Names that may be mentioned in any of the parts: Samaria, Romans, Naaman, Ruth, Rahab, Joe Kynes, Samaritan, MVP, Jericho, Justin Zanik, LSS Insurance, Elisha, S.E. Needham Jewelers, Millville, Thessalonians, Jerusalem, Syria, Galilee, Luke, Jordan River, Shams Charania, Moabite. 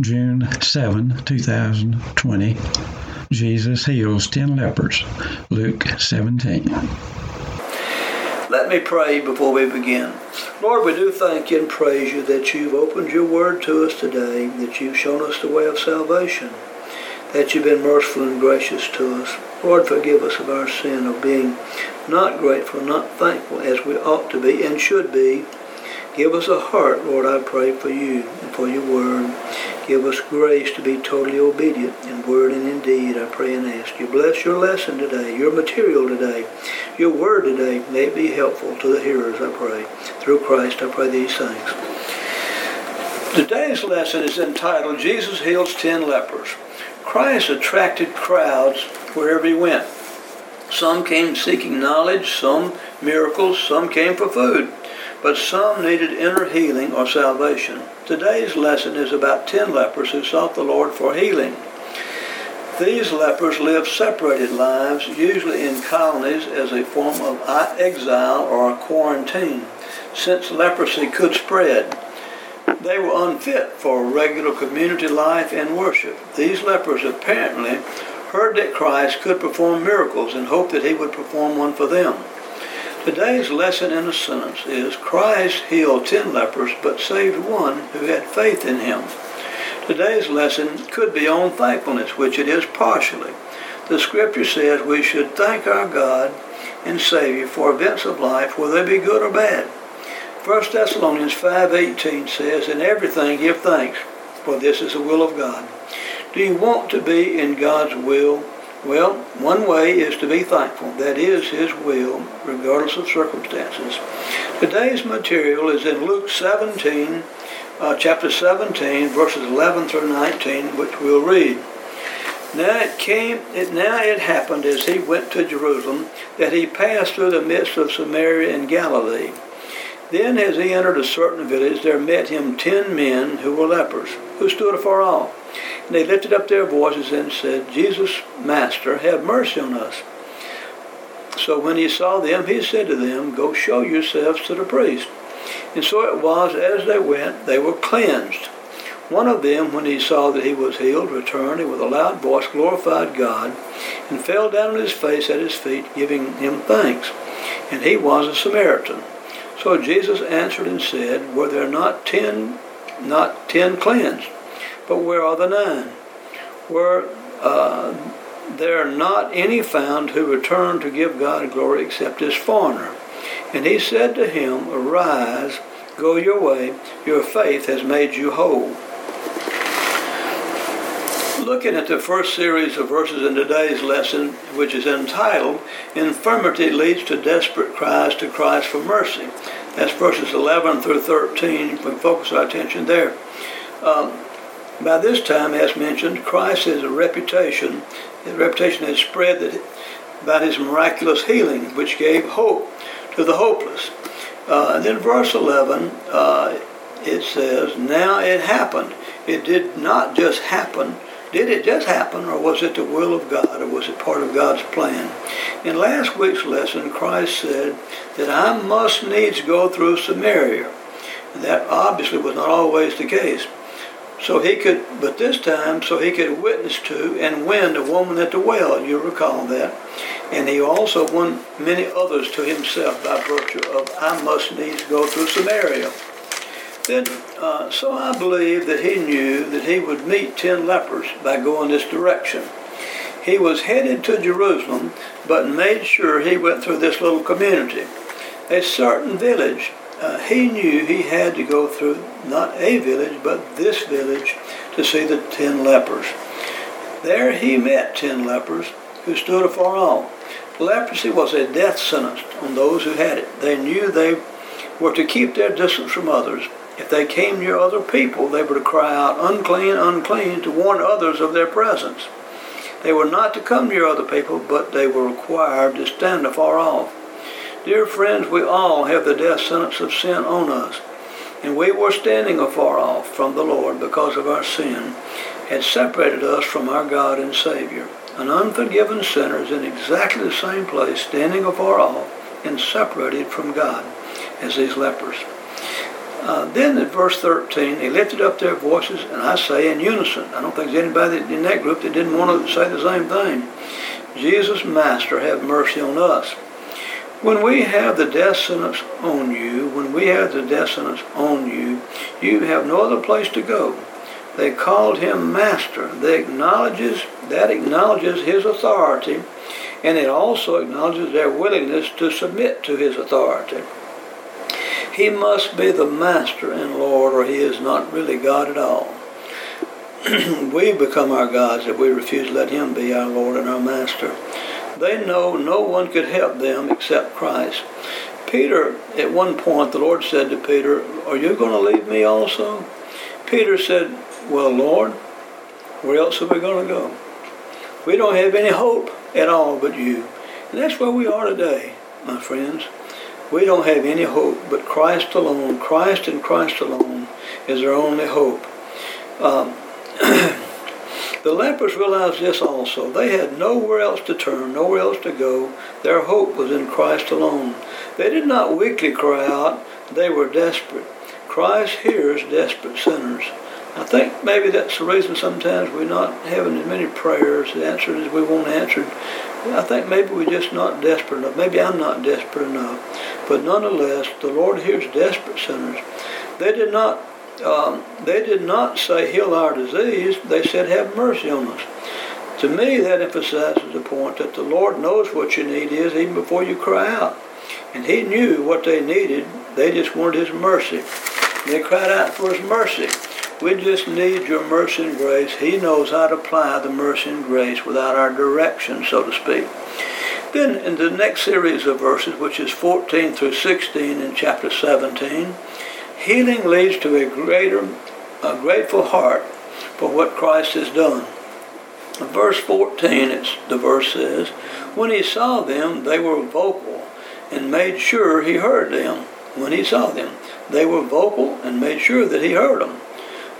June 7, 2020, Jesus heals 10 lepers, Luke 17. Let me pray before we begin. Lord, we do thank you and praise you that you've opened your word to us today, that you've shown us the way of salvation, that you've been merciful and gracious to us. Lord, forgive us of our sin of being not grateful, not thankful as we ought to be and should be. Give us a heart, Lord, I pray, for you and for your word. Give us grace to be totally obedient in word and in deed, I pray and ask you. Bless your lesson today, your material today, your word today. May it be helpful to the hearers, I pray. Through Christ, I pray these things. Today's lesson is entitled, Jesus Heals 10 Lepers. Christ attracted crowds wherever he went. Some came seeking knowledge, some miracles, some came for food. But some needed inner healing or salvation. Today's lesson is about 10 lepers who sought the Lord for healing. These lepers lived separated lives, usually in colonies as a form of exile or quarantine, since leprosy could spread. They were unfit for regular community life and worship. These lepers apparently heard that Christ could perform miracles and hoped that he would perform one for them. Today's lesson in a sentence is Christ healed 10 lepers but saved one who had faith in him. Today's lesson could be on thankfulness, which it is partially. The Scripture says we should thank our God and Savior for events of life, whether they be good or bad. 1 Thessalonians 5:18 says, "In everything give thanks, for this is the will of God." Do you want to be in God's will? Well, one way is to be thankful. That is his will, regardless of circumstances. Today's material is in Luke 17, chapter 17, verses 11 through 19, which we'll read. Now it happened as he went to Jerusalem that he passed through the midst of Samaria and Galilee. Then as he entered a certain village, there met him 10 men who were lepers, who stood afar off. And they lifted up their voices and said, "Jesus, Master, have mercy on us." So when he saw them, he said to them, "Go show yourselves to the priest." And so it was, as they went, they were cleansed. One of them, when he saw that he was healed, returned and with a loud voice glorified God and fell down on his face at his feet, giving him thanks. And he was a Samaritan. So Jesus answered and said, "Were there not ten cleansed? But where are the 9? Were there not any found who returned to give God glory except this foreigner?" And he said to him, "Arise, go your way, your faith has made you whole." Looking at the first series of verses in today's lesson, which is entitled, "Infirmity Leads to Desperate Cries to Christ for Mercy." That's verses 11 through 13. We focus our attention there. By this time, as mentioned, Christ has a reputation. His reputation has spread about his miraculous healing, which gave hope to the hopeless. And then verse 11, it says, "Now it happened." It did not just happen. Did it just happen, or was it the will of God, or was it part of God's plan? In last week's lesson, Christ said that I must needs go through Samaria. And that obviously was not always the case. But this time he could witness to and win the woman at the well, you recall that. And he also won many others to himself by virtue of I must needs go through Samaria. Then, so I believe that he knew that he would meet 10 lepers by going this direction. He was headed to Jerusalem, but made sure he went through this little community. A certain village. He knew he had to go through not a village, but this village to see the 10 lepers. There he met 10 lepers who stood afar off. Leprosy was a death sentence on those who had it. They knew they were to keep their distance from others. If they came near other people, they were to cry out, "Unclean, unclean," to warn others of their presence. They were not to come near other people, but they were required to stand afar off. Dear friends, we all have the death sentence of sin on us, and we were standing afar off from the Lord because of our sin had separated us from our God and Savior. An unforgiven sinner is in exactly the same place, standing afar off and separated from God, as these lepers. Then at verse 13, they lifted up their voices, and I say in unison. I don't think there's anybody in that group that didn't want to say the same thing. Jesus, Master, have mercy on us. When we have the death sentence on you, you have no other place to go. They called him Master. That acknowledges his authority, and it also acknowledges their willingness to submit to his authority. He must be the Master and Lord, or he is not really God at all. We become our gods if we refuse to let him be our Lord and our Master. They know no one could help them except Christ. Peter, at one point, the Lord said to Peter, "Are you going to leave me also?" Peter said, "Well, Lord, where else are we going to go? We don't have any hope at all but you." And that's where we are today, my friends. We don't have any hope but Christ alone. Christ and Christ alone is our only hope. The lepers realized this also. They had nowhere else to turn, nowhere else to go. Their hope was in Christ alone. They did not weakly cry out. They were desperate. Christ hears desperate sinners. I think maybe that's the reason sometimes we're not having as many prayers answered as we want answered. I think maybe we're just not desperate enough. Maybe I'm not desperate enough. But nonetheless, the Lord hears desperate sinners. They did not say, "Heal our disease." They said, "Have mercy on us." To me, that emphasizes the point that the Lord knows what your need is even before you cry out. And he knew what they needed. They just wanted his mercy. They cried out for his mercy. We just need your mercy and grace. He knows how to apply the mercy and grace without our direction, so to speak. Then in the next series of verses, which is 14 through 16 in chapter 17, healing leads to a grateful heart for what Christ has done. In verse 14, the verse says, "When he saw them, they were vocal and made sure he heard them." When he saw them, they were vocal and made sure that he heard them.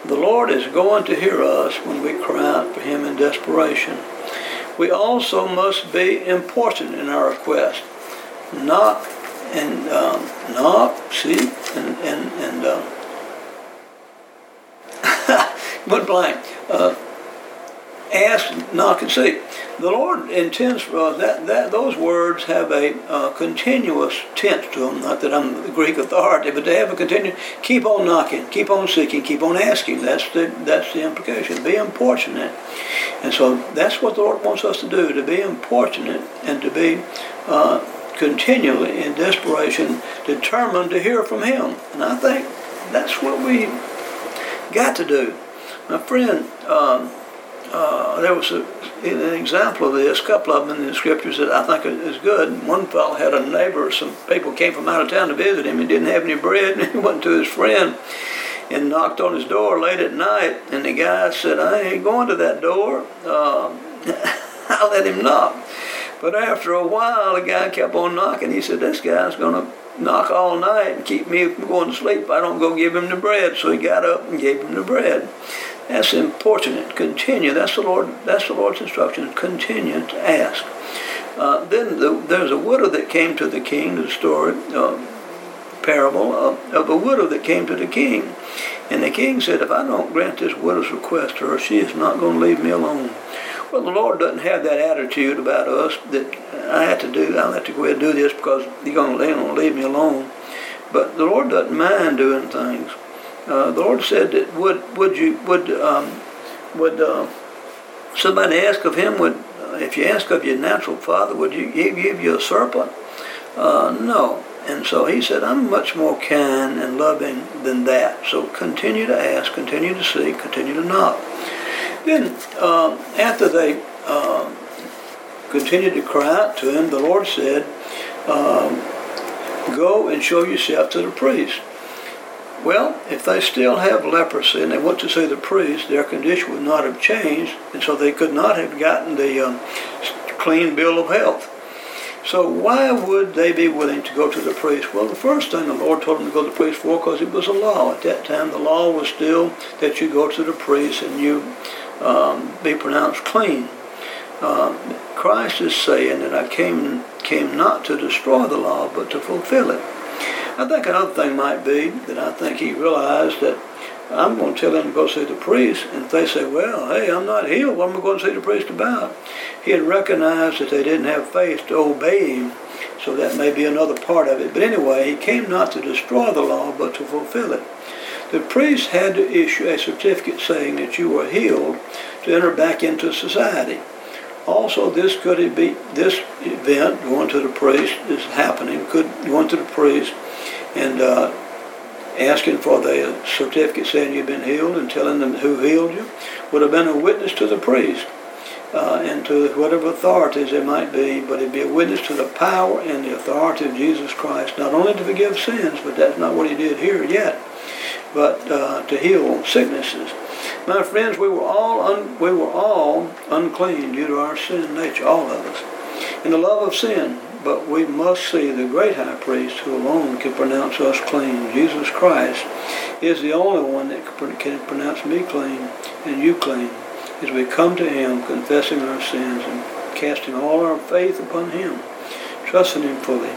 The Lord is going to hear us when we cry out for him in desperation. We also must be important in our request. Ask, knock, and seek. The Lord intends for us that those words have a continuous tense to them. Not that I'm the Greek authority, but they have a continuous. Keep on knocking, keep on seeking, keep on asking. That's the implication. Be importunate, and so that's what the Lord wants us to do: to be importunate and to be continually in desperation, determined to hear from Him. And I think that's what we got to do, my friend. There was an example of this, a couple of them in the scriptures that I think is good. One fellow had a neighbor, some people came from out of town to visit him. He didn't have any bread, and he went to his friend and knocked on his door late at night. And the guy said, "I ain't going to that door." I let him knock. But after a while, the guy kept on knocking. He said, "This guy's going to knock all night and keep me from going to sleep. I don't go give him the bread." So he got up and gave him the bread. That's importunate. Continue. That's the Lord's instruction. Continue to ask. Then there's a widow that came to the king, the story, parable of a widow that came to the king. And the king said, "If I don't grant this widow's request to her, she is not going to leave me alone." Well, the Lord doesn't have that attitude about us that I'll have to go ahead and do this because you're going to leave me alone. But the Lord doesn't mind doing things. The Lord said that would somebody ask of him, if you ask of your natural father, would he give you a serpent? No. And so he said, I'm much more kind and loving than that. So continue to ask, continue to seek, continue to knock. Then after they continued to cry out to him, the Lord said, go and show yourself to the priest. Well, if they still have leprosy and they went to see the priest, their condition would not have changed, and so they could not have gotten the clean bill of health. So why would they be willing to go to the priest? Well, the first thing the Lord told them to go to the priest for, because it was a law. At that time, the law was still that you go to the priest and you be pronounced clean. Christ is saying that I came not to destroy the law, but to fulfill it. I think another thing might be that I think he realized that I'm going to tell them to go see the priest, and if they say, well, hey, I'm not healed, what am I going to see the priest about? He had recognized that they didn't have faith to obey him, so that may be another part of it. But anyway, he came not to destroy the law, but to fulfill it. The priest had to issue a certificate saying that you were healed to enter back into society. Also, this event going to the priest is happening. Going to the priest and asking for the certificate saying you've been healed and telling them who healed you would have been a witness to the priest and to whatever authorities there might be, but it'd be a witness to the power and the authority of Jesus Christ, not only to forgive sins, but that's not what he did here yet, but to heal sicknesses. My friends, we were all unclean due to our sin nature, all of us, in the love of sin. But we must see the great high priest who alone can pronounce us clean. Jesus Christ is the only one that can pronounce me clean and you clean as we come to him confessing our sins and casting all our faith upon him, trusting him fully.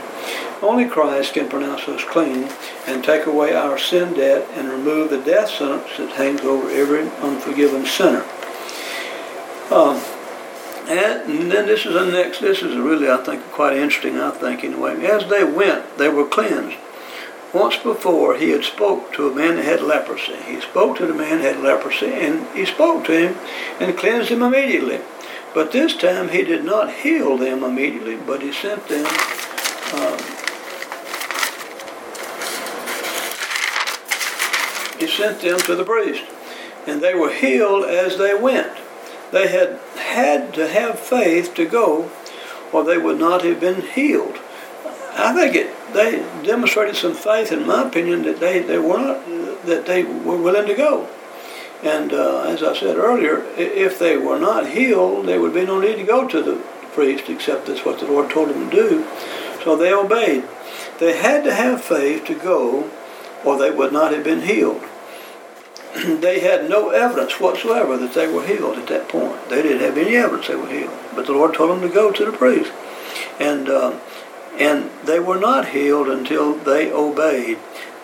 Only Christ can pronounce us clean and take away our sin debt and remove the death sentence that hangs over every unforgiven sinner. And then this is really, I think, quite interesting, I think, anyway. As they went, they were cleansed. Once before, he had spoke to a man that had leprosy. He spoke to the man that had leprosy, and he spoke to him and cleansed him immediately. But this time, he did not heal them immediately, but he sent them... He sent them to the priest, and they were healed as they went. They had to have faith to go, or they would not have been healed. I think they demonstrated some faith, in my opinion, that they were willing to go. And as I said earlier, if they were not healed, there would be no need to go to the priest, except that's what the Lord told them to do. So they obeyed. They had to have faith to go, or they would not have been healed. They had no evidence whatsoever that they were healed at that point. They didn't have any evidence they were healed. But the Lord told them to go to the priest. And they were not healed until they obeyed.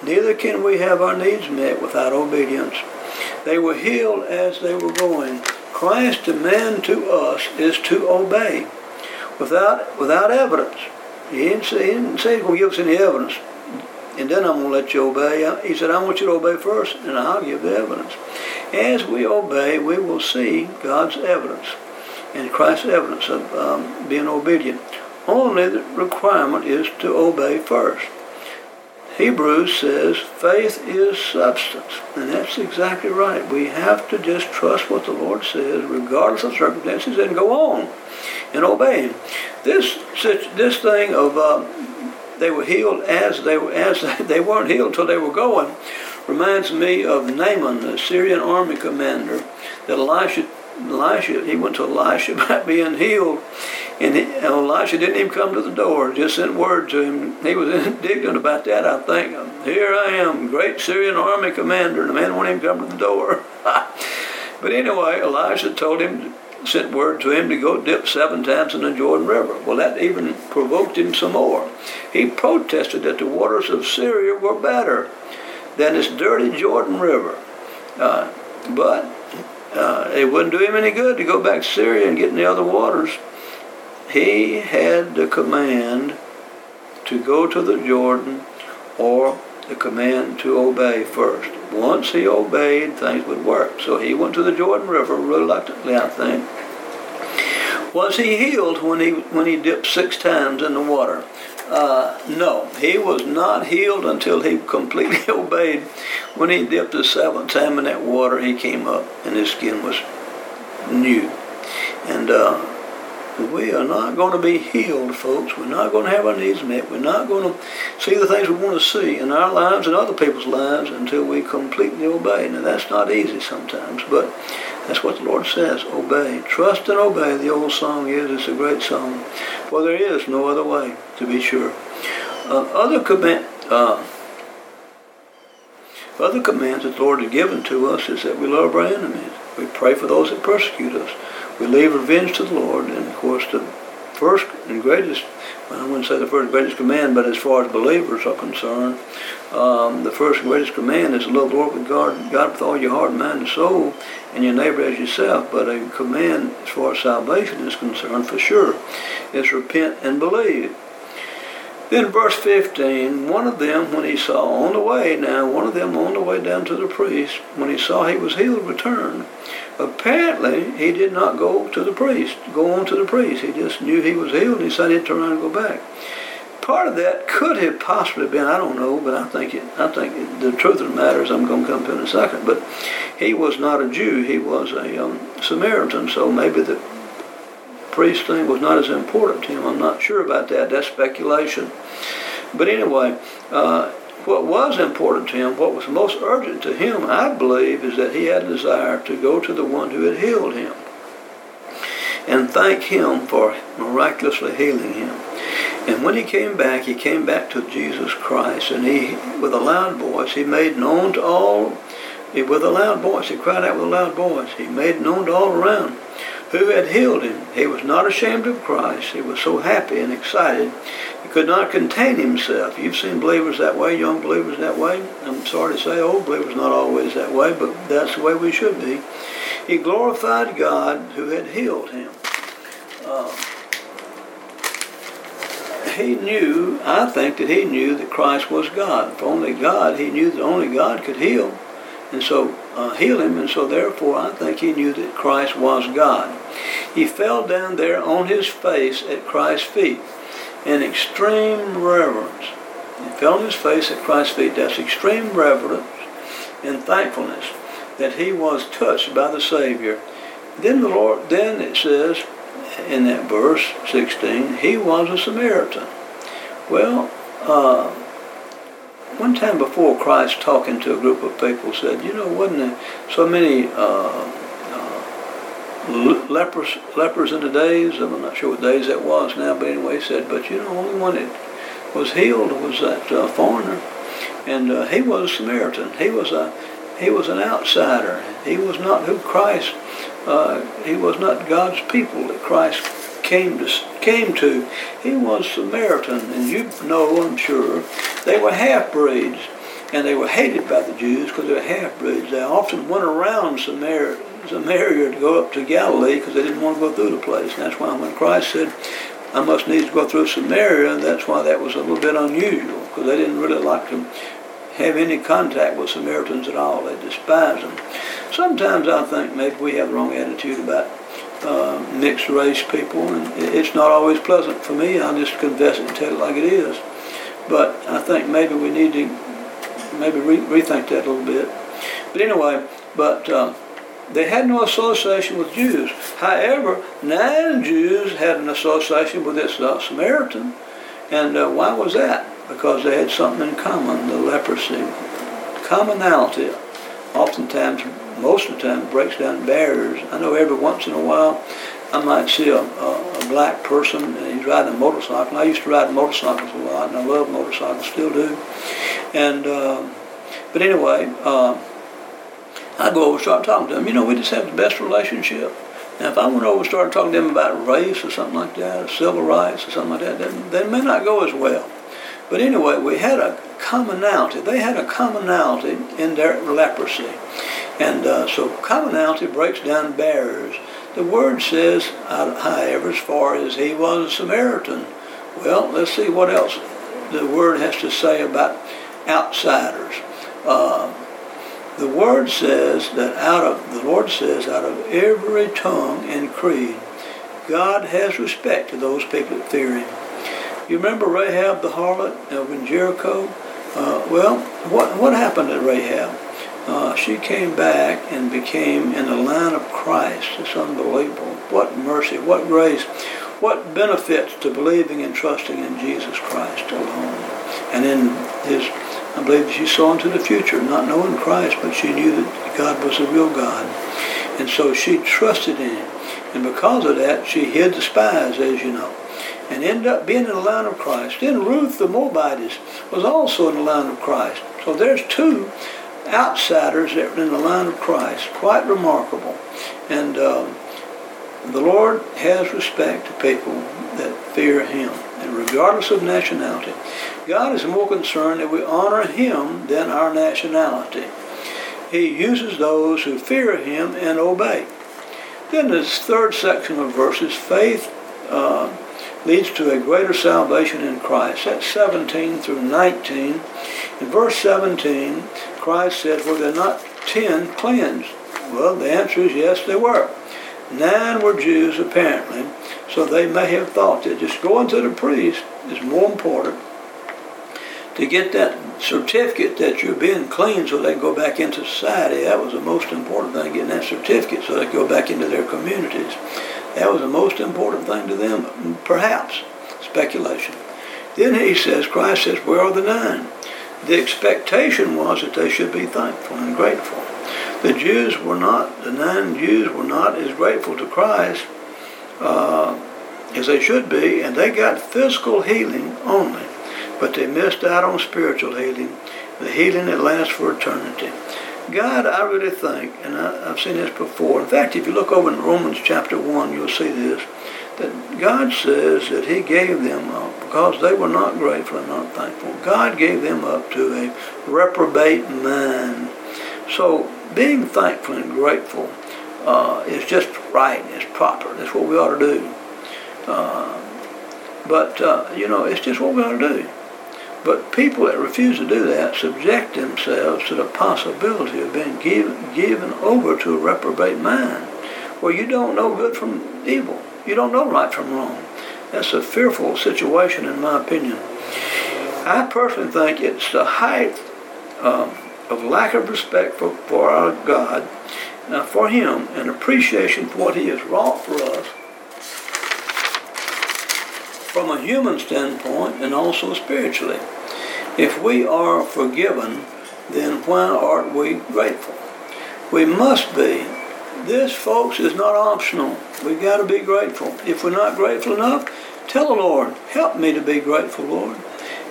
Neither can we have our needs met without obedience. They were healed as they were going. Christ's demand to us is to obey without evidence. He didn't say he's going to give us any evidence. And then I'm going to let you obey. He said, I want you to obey first, and I'll give the evidence. As we obey, we will see God's evidence and Christ's evidence of being obedient. Only the requirement is to obey first. Hebrews says faith is substance, and that's exactly right. We have to just trust what the Lord says, regardless of circumstances, and go on and obey him. This thing of... they were healed as they weren't healed till they were going, reminds me of Naaman, the Syrian army commander, that Elisha, he went to Elisha about being healed, and Elisha didn't even come to the door, just sent word to him. He was indignant about that, I think. Here I am, great Syrian army commander, and the man won't even come to the door. But anyway, Elisha told him, sent word to him to go dip 7 times in the Jordan River. Well, that even provoked him some more. He protested that the waters of Syria were better than this dirty Jordan River. But it wouldn't do him any good to go back to Syria and get in the other waters. He had the command to go to the Jordan or the command to obey first. Once he obeyed, things would work. So he went to the Jordan River reluctantly, I think. Was he healed when he dipped 6 times in the water? No, he was not healed until he completely obeyed. When he dipped the 7th time in that water, he came up and his skin was new. And we are not going to be healed, folks. We're not going to have our needs met. We're not going to see the things we want to see in our lives and other people's lives until we completely obey. Now, that's not easy sometimes, but that's what the Lord says. Obey. Trust and obey. The old song is. It's a great song. For there is no other way, to be sure. Other commands that the Lord has given to us is that we love our enemies. We pray for those that persecute us. We leave revenge to the Lord, and of course the first and greatest, I wouldn't say the first greatest command, but as far as believers are concerned, the first greatest command is to love the Lord with God with all your heart, mind, and soul, and your neighbor as yourself. But a command as far as salvation is concerned, for sure, is repent and believe. Then verse 15, one of them on the way down to the priest, when he saw he was healed, returned. Apparently, he did not go on to the priest. He just knew he was healed, and he said he'd turn around and go back. Part of that could have possibly been, I don't know, but I think the truth of the matter is, I'm going to come to it in a second, but he was not a Jew. He was a Samaritan, so maybe the priest thing was not as important to him. I'm not sure about that. That's speculation. But anyway, what was important to him, what was most urgent to him, I believe, is that he had a desire to go to the one who had healed him and thank him for miraculously healing him. And when he came back to Jesus Christ, and he cried out with a loud voice. He made known to all around who had healed him. He was not ashamed of Christ. He was so happy and excited, he could not contain himself. You've seen believers that way, young believers that way. I'm sorry to say old believers not always that way, but that's the way we should be. He glorified God who had healed him. I think that he knew that Christ was God. If only God, he knew that only God could heal. And so heal him, and so therefore I think he knew that Christ was God. He fell down there on his face at Christ's feet in extreme reverence. He fell on his face at Christ's feet. That's extreme reverence and thankfulness that he was touched by the Savior. Then it says in that verse 16, he was a Samaritan. Well, one time before, Christ, talking to a group of people, said, you know, wasn't there so many lepers in the days? I'm not sure what days that was now, but anyway, he said, but you know, only one that was healed was that foreigner. And he was a Samaritan. He was an outsider. He was not who Christ, he was not God's people that Christ came to. He was Samaritan, and you know, I'm sure, they were half-breeds, and they were hated by the Jews because they were half-breeds. They often went around Samaria to go up to Galilee because they didn't want to go through the place. And that's why when Christ said, I must needs go through Samaria, that's why that was a little bit unusual, because they didn't really like to have any contact with Samaritans at all. They despised them. Sometimes I think maybe we have the wrong attitude about mixed race people, and it's not always pleasant for me. I'll just confess it and tell it like it is. But I think maybe we need to rethink that a little bit. But anyway, they had no association with Jews. However, 9 Jews had an association with this Samaritan, and why was that? Because they had something in common, the leprosy. Commonality oftentimes, most of the time, breaks down barriers. I know every once in a while I might see a black person, and he's riding a motorcycle. I used to ride motorcycles a lot, and I love motorcycles, still do. And but anyway, I go over and start talking to them. You know, we just have the best relationship. Now, if I went over and started talking to them about race or something like that, or civil rights or something like that, they may not go as well. But anyway, we had a commonality. They had a commonality in their leprosy. And so commonality breaks down barriers. The word says, however, as far as he was a Samaritan. Well, let's see what else the word has to say about outsiders. The word says that out of every tongue and creed, God has respect to those people that fear him. You remember Rahab the harlot over in Jericho? What happened to Rahab? She came back and became in the line of Christ. It's unbelievable. What mercy, what grace, what benefits to believing and trusting in Jesus Christ alone. And in his, I believe she saw into the future, not knowing Christ, but she knew that God was a real God. And so she trusted in him. And because of that, she hid the spies, as you know, and ended up being in the line of Christ. Then Ruth the Moabite was also in the line of Christ. So there's 2 outsiders that were in the line of Christ. Quite remarkable. And The Lord has respect to people that fear Him, and regardless of nationality. God is more concerned that we honor Him than our nationality. He uses those who fear Him and obey. Then this third section of verses, faith leads to a greater salvation in Christ. That's 17 through 19. In verse 17, Christ said, were there not 10 cleansed? Well, the answer is yes, they were. 9 were Jews, apparently, so they may have thought that just going to the priest is more important to get that certificate that you're being clean so they can go back into society. That was the most important thing, getting that certificate so they could go back into their communities. That was the most important thing to them, perhaps. Speculation. Then he says, Christ says, where are the 9? The expectation was that they should be thankful and grateful. The 9 Jews were not as grateful to Christ as they should be, and they got physical healing only, but they missed out on spiritual healing, the healing that lasts for eternity. God, I really think, and I've seen this before. In fact, if you look over in Romans chapter 1, you'll see this, that God says that He gave them up because they were not grateful and not thankful. God gave them up to a reprobate mind. So being thankful and grateful is just right, it's proper. That's what we ought to do. But it's just what we ought to do. But people that refuse to do that subject themselves to the possibility of being given over to a reprobate mind, where you don't know good from evil. You don't know right from wrong. That's a fearful situation, in my opinion. I personally think it's the height of lack of respect for our God, for Him, and appreciation for what He has wrought for us, from a human standpoint and also spiritually. If we are forgiven, then why aren't we grateful? We must be. This, folks, is not optional. We've got to be grateful. If we're not grateful enough, tell the Lord, help me to be grateful, Lord.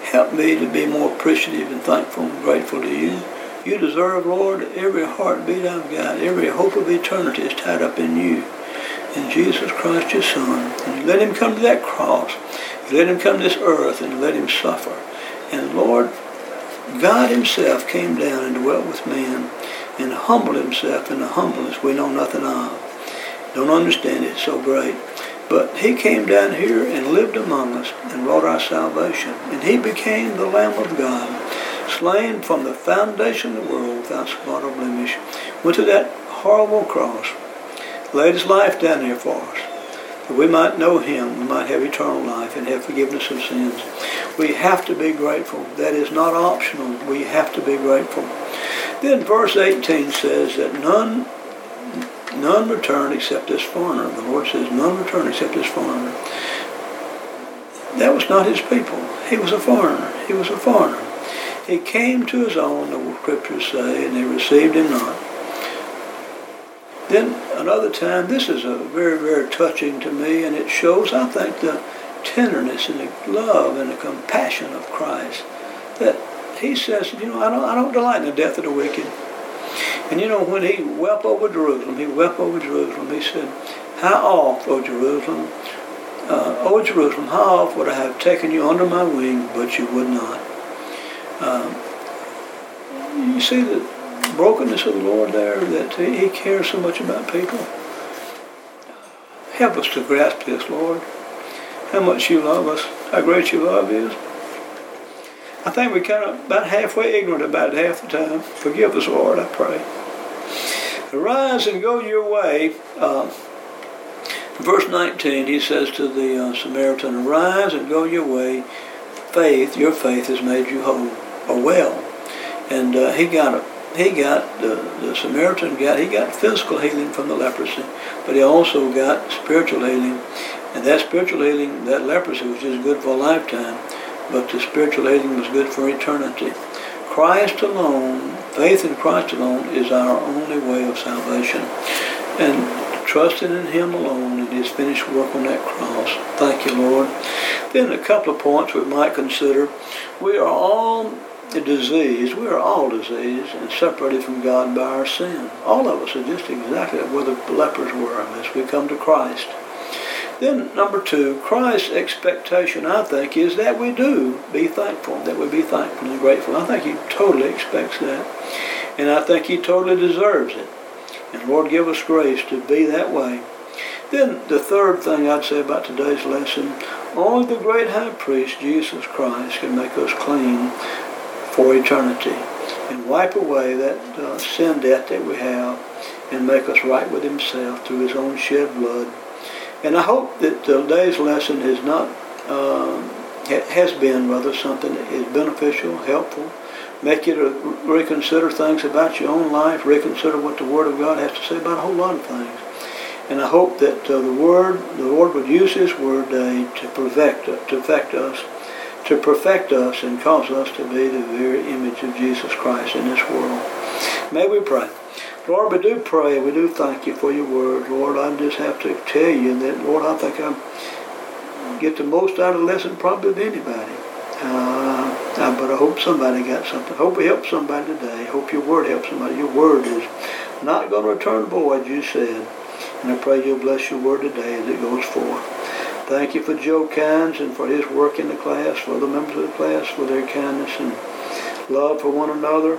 Help me to be more appreciative and thankful and grateful to You. You deserve, Lord, every heartbeat I've got. Every hope of eternity is tied up in You, in Jesus Christ, Your Son. And You let Him come to that cross. You let Him come to this earth, and You let Him suffer. And Lord, God Himself came down and dwelt with man and humbled Himself in the humbleness we know nothing of. Don't understand it, it's so great. But He came down here and lived among us and wrought our salvation. And He became the Lamb of God, slain from the foundation of the world without spot or blemish. Went to that horrible cross, laid His life down there for us, that we might know Him, we might have eternal life and have forgiveness of sins. We have to be grateful. That is not optional. We have to be grateful. Then verse 18 says that none return except this foreigner. The Lord says, none return except this foreigner. That was not His people. He was a foreigner. He was a foreigner. He came to His own, the Scriptures say, and they received Him not. Then another time, this is a very, very touching to me, and it shows, I think, the tenderness and the love and the compassion of Christ. That He says, I don't delight in the death of the wicked. And when He wept over Jerusalem, He said, how oft, O Jerusalem, how oft would I have taken you under my wing, but you would not. You see that brokenness of the Lord there, that He cares so much about people. Help us to grasp this, Lord, how much You love us, how great Your love is. I think we're kind of about halfway ignorant about it half the time. Forgive us, Lord, I pray. Arise and go your way. Verse 19, He says to the Samaritan, arise and go your way. Your faith has made you whole, or well. And the Samaritan got physical healing from the leprosy, but he also got spiritual healing. And that spiritual healing, that leprosy was just good for a lifetime, but the spiritual healing was good for eternity. Christ alone, faith in Christ alone, is our only way of salvation. And trusting in Him alone and His finished work on that cross. Thank You, Lord. Then a couple of points we might consider. We are all disease. We are all diseased and separated from God by our sin. All of us are just exactly where the lepers were unless we come to Christ. Then, number two, Christ's expectation, I think, is that we do be thankful, that we be thankful and grateful. I think he totally expects that, and I think he totally deserves it. And Lord, give us grace to be that way. Then the third thing I'd say about today's lesson, only the great high priest, Jesus Christ, can make us clean for eternity and wipe away that sin debt that we have and make us right with himself through his own shed blood. And I hope that today's lesson has not, has been something that is beneficial, helpful, make you to reconsider things about your own life, reconsider what the Word of God has to say about a whole lot of things. And I hope that the Lord would use His Word day to perfect us, and cause us to be the very image of Jesus Christ in this world. May we pray. Lord, we do pray. We do thank you for your word. Lord, I just have to tell you that, Lord, I think I get the most out of the lesson probably of anybody. But I hope somebody got something. I hope we help somebody today. I hope your word helps somebody. Your word is not going to return void, you said. And I pray you'll bless your word today as it goes forth. Thank you for Joe Kynes and for his work in the class, for the members of the class, for their kindness and love for one another.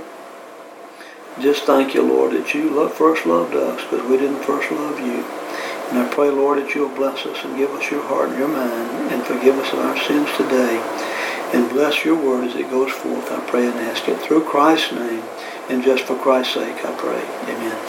Just thank you, Lord, that you first loved us because we didn't first love you. And I pray, Lord, that you'll bless us and give us your heart and your mind and forgive us of our sins today. And bless your word as it goes forth, I pray and ask it through Christ's name and just for Christ's sake, I pray. Amen.